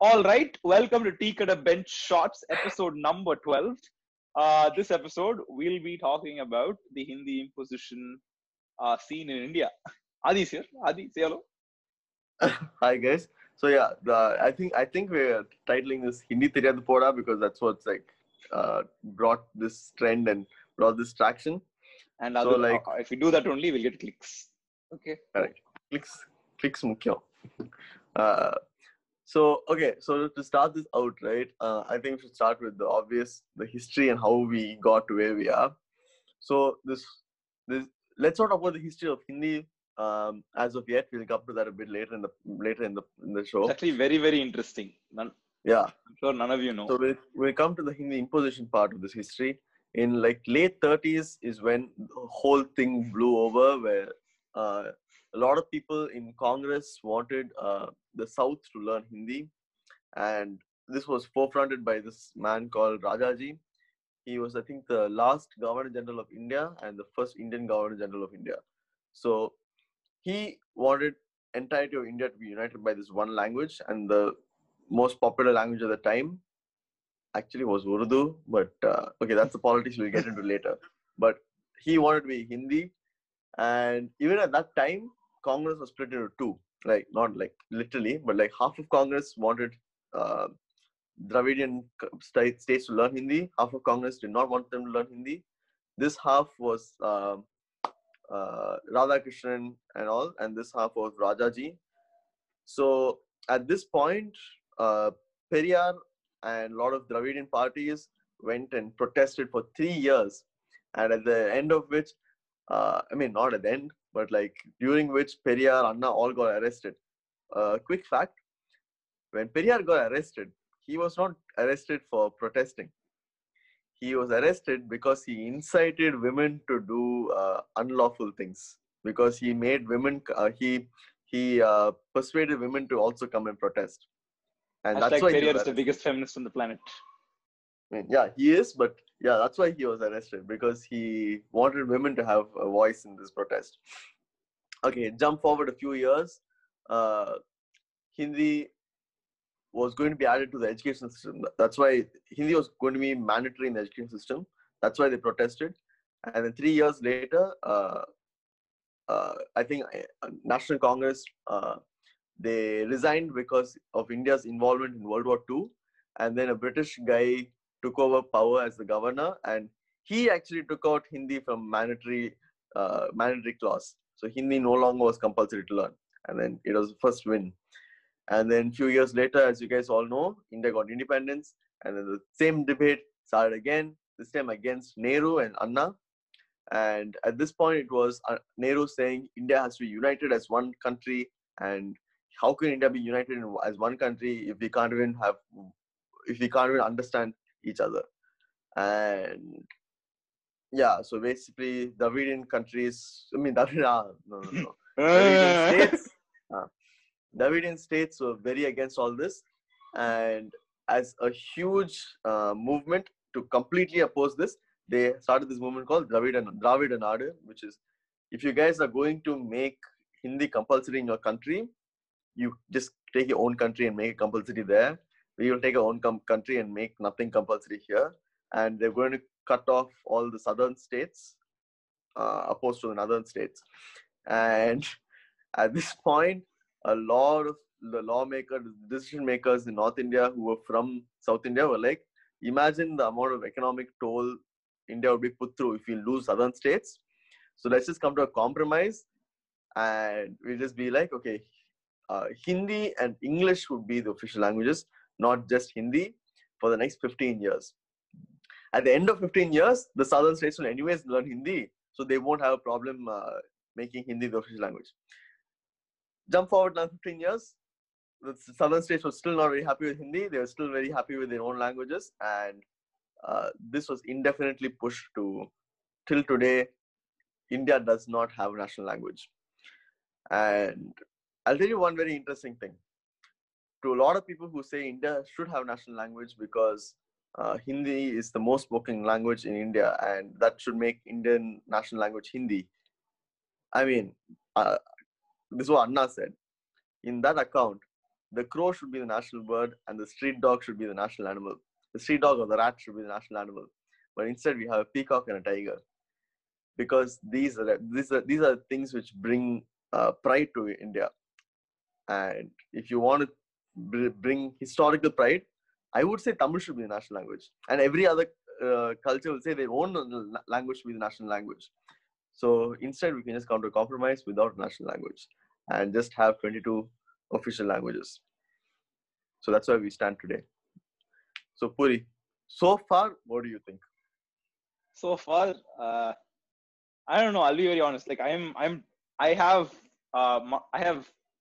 All right, welcome to Teakada Bench Shots, episode number 12. This episode, we'll be talking about the Hindi imposition scene in India. Adi's here. Adi, say hello. Hi guys. So yeah, I think we're titling this Hindi Teriyadhu Poda because that's what's like brought this trend and brought this traction. And so like, if we do that only, we'll get clicks. Okay. All right. Clicks mukyam. So to start this out, right, I think we should start with the obvious, the history and how we got to where we are. So this let's talk about the history of Hindi as of yet. We'll come to that a bit later in the show. It's actually very, very interesting. I'm sure none of you know. So we'll come to the Hindi imposition part of this history. In like late 30s is when the whole thing blew over, where a lot of people in Congress wanted the South to learn Hindi, and this was forefronted by this man called Rajaji. He was, I think, the last Governor General of India and the first Indian Governor General of India. So he wanted entirety of India to be united by this one language, and the most popular language at the time actually was Urdu, but okay, that's the politics we'll get into later. But he wanted to be Hindi, and even at that time, Congress was split into two. Like, not like literally, but like half of Congress wanted Dravidian states to learn Hindi. Half of Congress did not want them to learn Hindi. This half was Radhakrishnan and all, and this half was Rajaji. So at this point, Periyar and a lot of Dravidian parties went and protested for 3 years. And at the end of which, during which Periyar, Anna all got arrested. Quick fact, when Periyar got arrested, he was not arrested for protesting. He was arrested because he incited women to do unlawful things. Because he made women, he persuaded women to also come and protest. And that's why Periyar is the biggest feminist on the planet. I mean, yeah, he is, but yeah, that's why he was arrested, because he wanted women to have a voice in this protest. Okay, jump forward a few years. Hindi was going to be added to the education system. That's why Hindi was going to be mandatory in the education system. That's why they protested. And then 3 years later, I think National Congress, they resigned because of India's involvement in World War II. And then a British guy took over power as the governor, and he actually took out Hindi from mandatory clause. So Hindi no longer was compulsory to learn, and then it was the first win. And then a few years later, as you guys all know, India got independence, and then the same debate started again, this time against Nehru and Anna. And at this point, it was Nehru saying India has to be united as one country, and how can India be united as one country if we can't even understand each other? And yeah, so basically Dravidian countries, Dravidian states were very against all this, and as a huge movement to completely oppose this, they started this movement called Dravida Nadu, which is, if you guys are going to make Hindi compulsory in your country, you just take your own country and make it compulsory there. We will take our own country and make nothing compulsory here. And they're going to cut off all the southern states, opposed to the northern states. And at this point, a lot of the decision makers in North India who were from South India were like, imagine the amount of economic toll India would be put through if we lose southern states. So let's just come to a compromise. And we'll just be like, okay, Hindi and English would be the official languages, not just Hindi, for the next 15 years. At the end of 15 years, the southern states will anyways learn Hindi, so they won't have a problem making Hindi the official language. Jump forward now 15 years, the southern states were still not very happy with Hindi, they were still very happy with their own languages, and this was indefinitely pushed till today. India does not have a national language. And I'll tell you one very interesting thing. To a lot of people who say India should have national language because Hindi is the most spoken language in India and that should make Indian national language Hindi. I mean, this is what Anna said. In that account, the crow should be the national bird and the street dog should be the national animal. The street dog or the rat should be the national animal. But instead, we have a peacock and a tiger. Because these are things which bring pride to India. And if you want to bring historical pride, I would say Tamil should be the national language. And every other culture will say their own language should be the national language. So instead, we can just come to a compromise without national language and just have 22 official languages. So that's where we stand today. So Puri, so far, what do you think? So far, I don't know. I'll be very honest. Like I have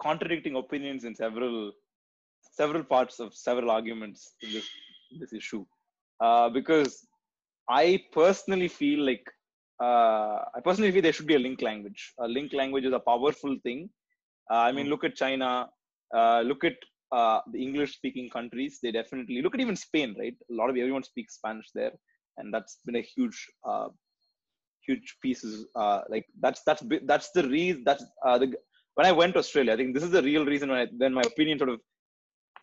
contradicting opinions in several parts of several arguments in this issue, because I personally feel there should be a link language. A link language is a powerful thing. I mean, look at China, look at the English-speaking countries. They definitely look at even Spain, right? Everyone speaks Spanish there, and that's been a huge, huge piece. That's the reason. When I went to Australia, I think this is the real reason when my opinion sort of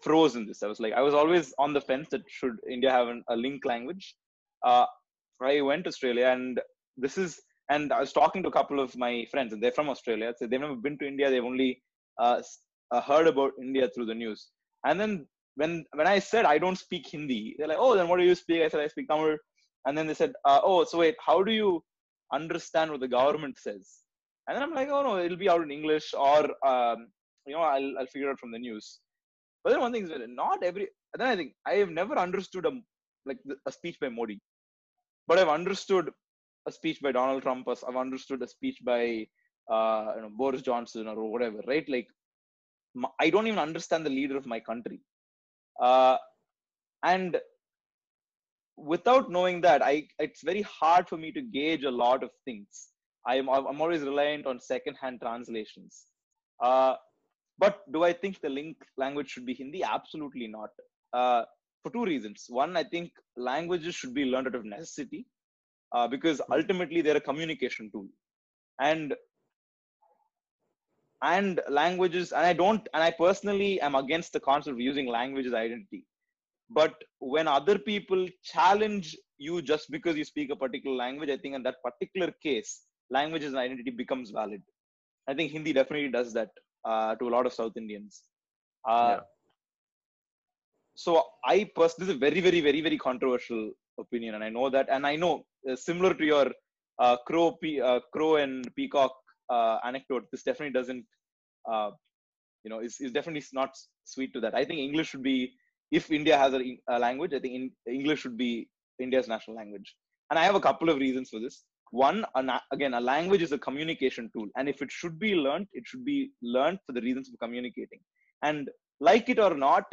froze in this. I was always on the fence that should India have a link language. I went to Australia, and I was talking to a couple of my friends, and they're from Australia. So they've never been to India. They've only heard about India through the news. And then when I said, I don't speak Hindi, they're like, oh, then what do you speak? I said, I speak Tamil. And then they said, oh, so wait, how do you understand what the government says? And then I'm like, oh, no, it'll be out in English, or, I'll figure it out from the news. But then one thing is, I think I have never understood a speech by Modi. But I've understood a speech by Donald Trump. I've understood a speech by Boris Johnson or whatever, right? I don't even understand the leader of my country. And without knowing that, it's very hard for me to gauge a lot of things. I'm always reliant on second-hand translations. But do I think the link language should be Hindi? Absolutely not. For two reasons. One, I think languages should be learned out of necessity, because ultimately they're a communication tool. And languages, and I personally am against the concept of using language as identity. But when other people challenge you just because you speak a particular language, I think in that particular case, language as an identity becomes valid. I think Hindi definitely does that to a lot of South Indians. Yeah. So this is a very, very, very, very controversial opinion, and I know that. And I know, similar to your crow and peacock anecdote, this definitely doesn't, is definitely not sweet to that. I think English should be, if India has a language, I think English should be India's national language. And I have a couple of reasons for this. One, again, a language is a communication tool. And if it should be learned, it should be learned for the reasons of communicating. And like it or not,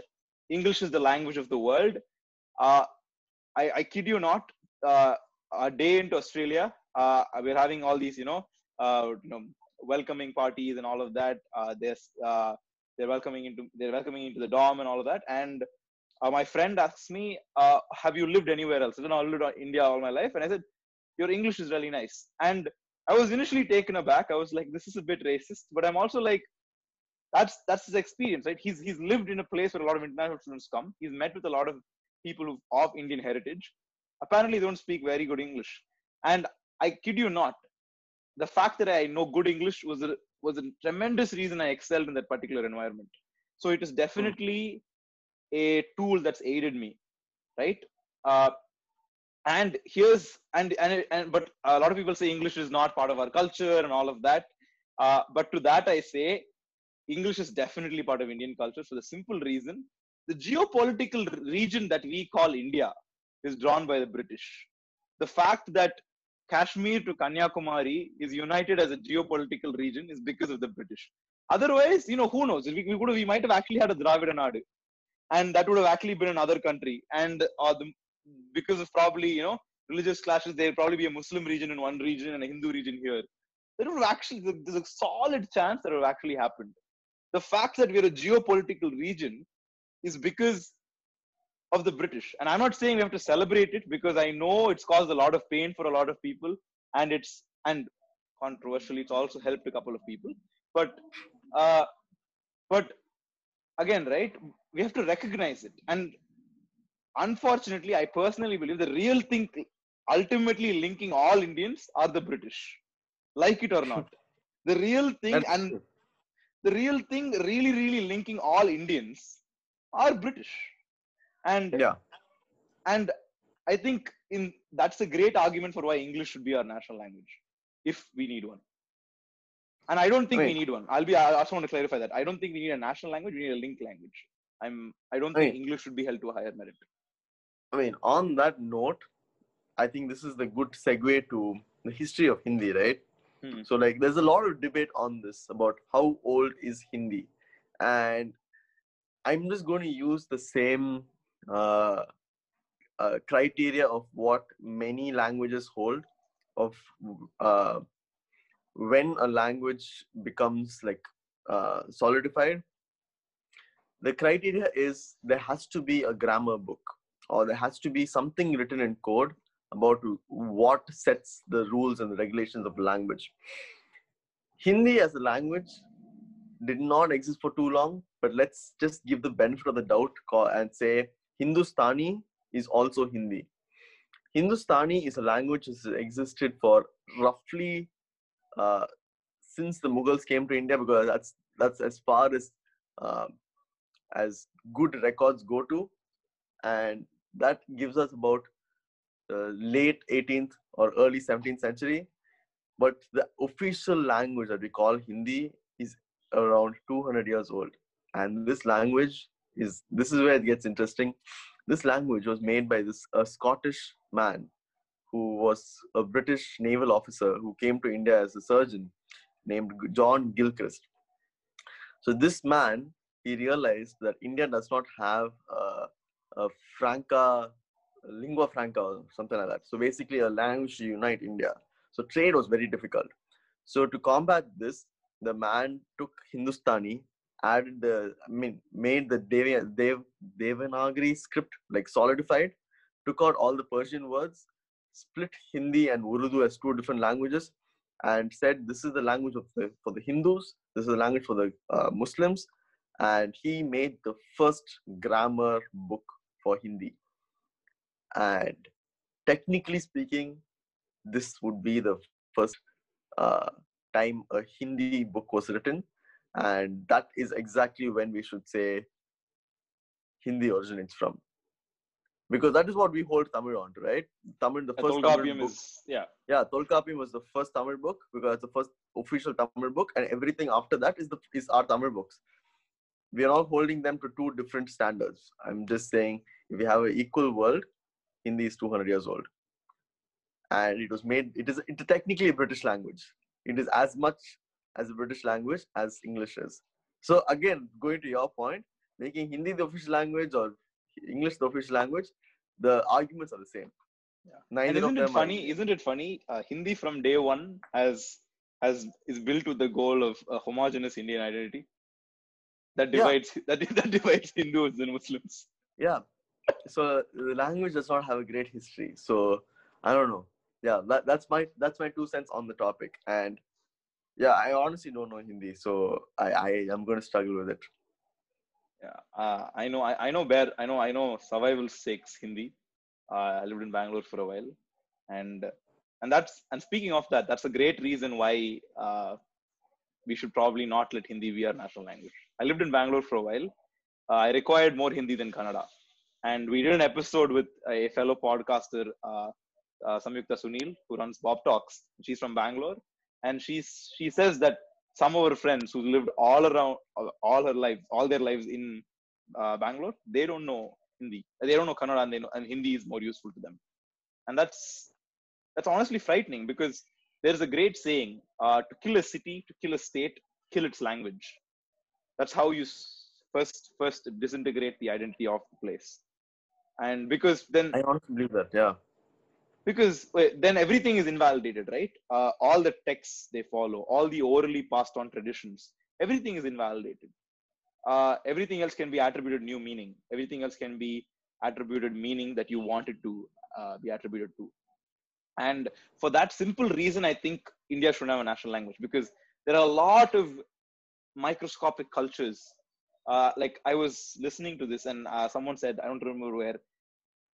English is the language of the world. I kid you not, a day into Australia, we're having all these, welcoming parties and all of that. They're welcoming into the dorm and all of that. And my friend asks me, have you lived anywhere else? I said, no, I lived in India all my life. And I said, your English is really nice. And I was initially taken aback. I was like, this is a bit racist, but I'm also like, that's his experience, right? He's lived in a place where a lot of international students come. He's met with a lot of people of Indian heritage. Apparently, they don't speak very good English. And I kid you not, the fact that I know good English was a tremendous reason I excelled in that particular environment. So it is definitely a tool that's aided me, right? But a lot of people say English is not part of our culture and all of that. But to that I say, English is definitely part of Indian culture for the simple reason: the geopolitical region that we call India is drawn by the British. The fact that Kashmir to Kanyakumari is united as a geopolitical region is because of the British. Otherwise, who knows? We might have actually had a Dravida Nadu, and that would have actually been another country. And because of probably, religious clashes, there will probably be a Muslim region in one region and a Hindu region here. There's a solid chance that it would have actually happened. The fact that we're a geopolitical region is because of the British. And I'm not saying we have to celebrate it, because I know it's caused a lot of pain for a lot of people. And controversially, it's also helped a couple of people. But again, right, we have to recognize it. And unfortunately, I personally believe the real thing ultimately linking all Indians are the British, like it or not. The real thing the real thing really, really linking all Indians are British. And yeah. And I think that's a great argument for why English should be our national language, if we need one. And I don't think we need one. I also want to clarify that. I don't think we need a national language. We need a linked language. I don't think English should be held to a higher merit. I mean, on that note, I think this is the good segue to the history of Hindi, right? Hmm. So, like, there's a lot of debate on this about how old is Hindi. And I'm just going to use the same criteria of what many languages hold of when a language becomes, like, solidified. The criteria is there has to be a grammar book, or there has to be something written in code about what sets the rules and the regulations of the language. Hindi as a language did not exist for too long, but let's just give the benefit of the doubt and say Hindustani is also Hindi. Hindustani is a language that has existed for roughly since the Mughals came to India, because that's as far as good records go to, and that gives us about late 18th or early 17th century. But the official language that we call Hindi is around 200 years old, and this is where it gets interesting. This language was made by a Scottish man who was a British naval officer who came to India as a surgeon, named John Gilchrist. So this man, he realized that India does not have lingua franca or something like that. So basically a language to unite India. So trade was very difficult. So to combat this, the man took Hindustani, made the Devanagari script, like, solidified, took out all the Persian words, split Hindi and Urdu as two different languages, and said this is the language for the Hindus, this is the language for the Muslims. And he made the first grammar book for Hindi. And technically speaking, this would be the first time a Hindi book was written. And that is exactly when we should say Hindi originates from. Because that is what we hold Tamil on to, right? Tamil, the first Tamil book. Tolkappiyam was the first Tamil book, because it's the first official Tamil book. And everything after that is our Tamil books. We are all holding them to two different standards. I'm just saying, if we have an equal world, Hindi is 200 years old. And it was made, it's technically a British language. It is as much as a British language as English is. So again, going to your point, making Hindi the official language or English the official language, the arguments are the same. Yeah. Isn't it funny? Hindi from day one is built with the goal of a homogeneous Indian identity. That divides Hindus and Muslims. Yeah. So the language does not have a great history. So I don't know. Yeah, that's my 2 cents on the topic. And yeah, I honestly don't know Hindi, so I'm going to struggle with it. Yeah, I know survival sakes Hindi. I lived in Bangalore for a while, and speaking of that, that's a great reason why we should probably not let Hindi be our national language. I lived in Bangalore for a while. I required more Hindi than Kannada. And we did an episode with a fellow podcaster, Samyukta Sunil, who runs Bob Talks. She's from Bangalore. And she says that some of her friends who lived all their lives in Bangalore, they don't know Hindi. They don't know Kannada, and Hindi is more useful to them. And that's honestly frightening, because there's a great saying, to kill a city, to kill a state, kill its language. That's how you first disintegrate the identity of the place. And because then... I honestly believe that, yeah. Because then everything is invalidated, right? All the texts they follow, all the orally passed on traditions, everything is invalidated. Everything else can be attributed new meaning. Everything else can be attributed meaning that you want it to be attributed to. And for that simple reason, I think India should have a national language, because there are a lot of microscopic cultures like I was listening to this and someone said, I don't remember where,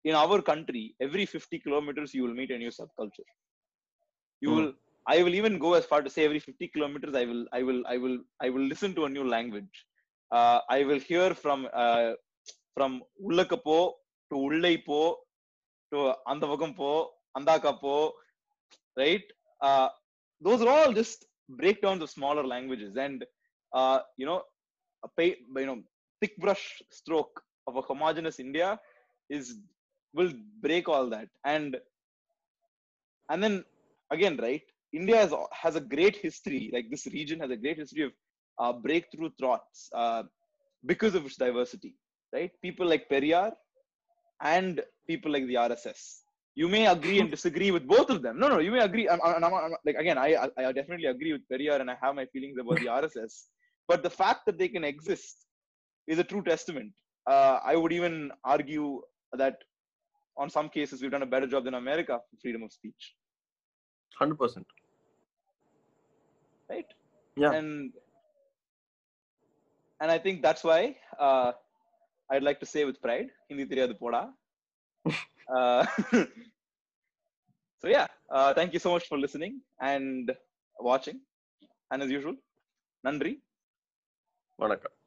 in our country, every 50 kilometers, you will meet a new subculture. You will, I will even go as far to say every 50 kilometers, I will listen to a new language. I will hear from Ullakappo to Ullaipo to Andavagampo, Andakapo, right? Those are all just breakdowns of smaller languages. And, thick brush stroke of a homogeneous India will break all that. And then again, right, India has a great history, like this region has a great history of breakthrough thoughts because of its diversity, right? People like Periyar and people like the RSS. You may agree and disagree with both of them. No, you may agree. I definitely agree with Periyar and I have my feelings about the RSS. But the fact that they can exist is a true testament. I would even argue that on some cases, we've done a better job than America for freedom of speech. 100%. Right? Yeah. And I think that's why I'd like to say with pride, Hindi Teriyadu Poda. So yeah, thank you so much for listening and watching. And as usual, Nandri. Vanakkam.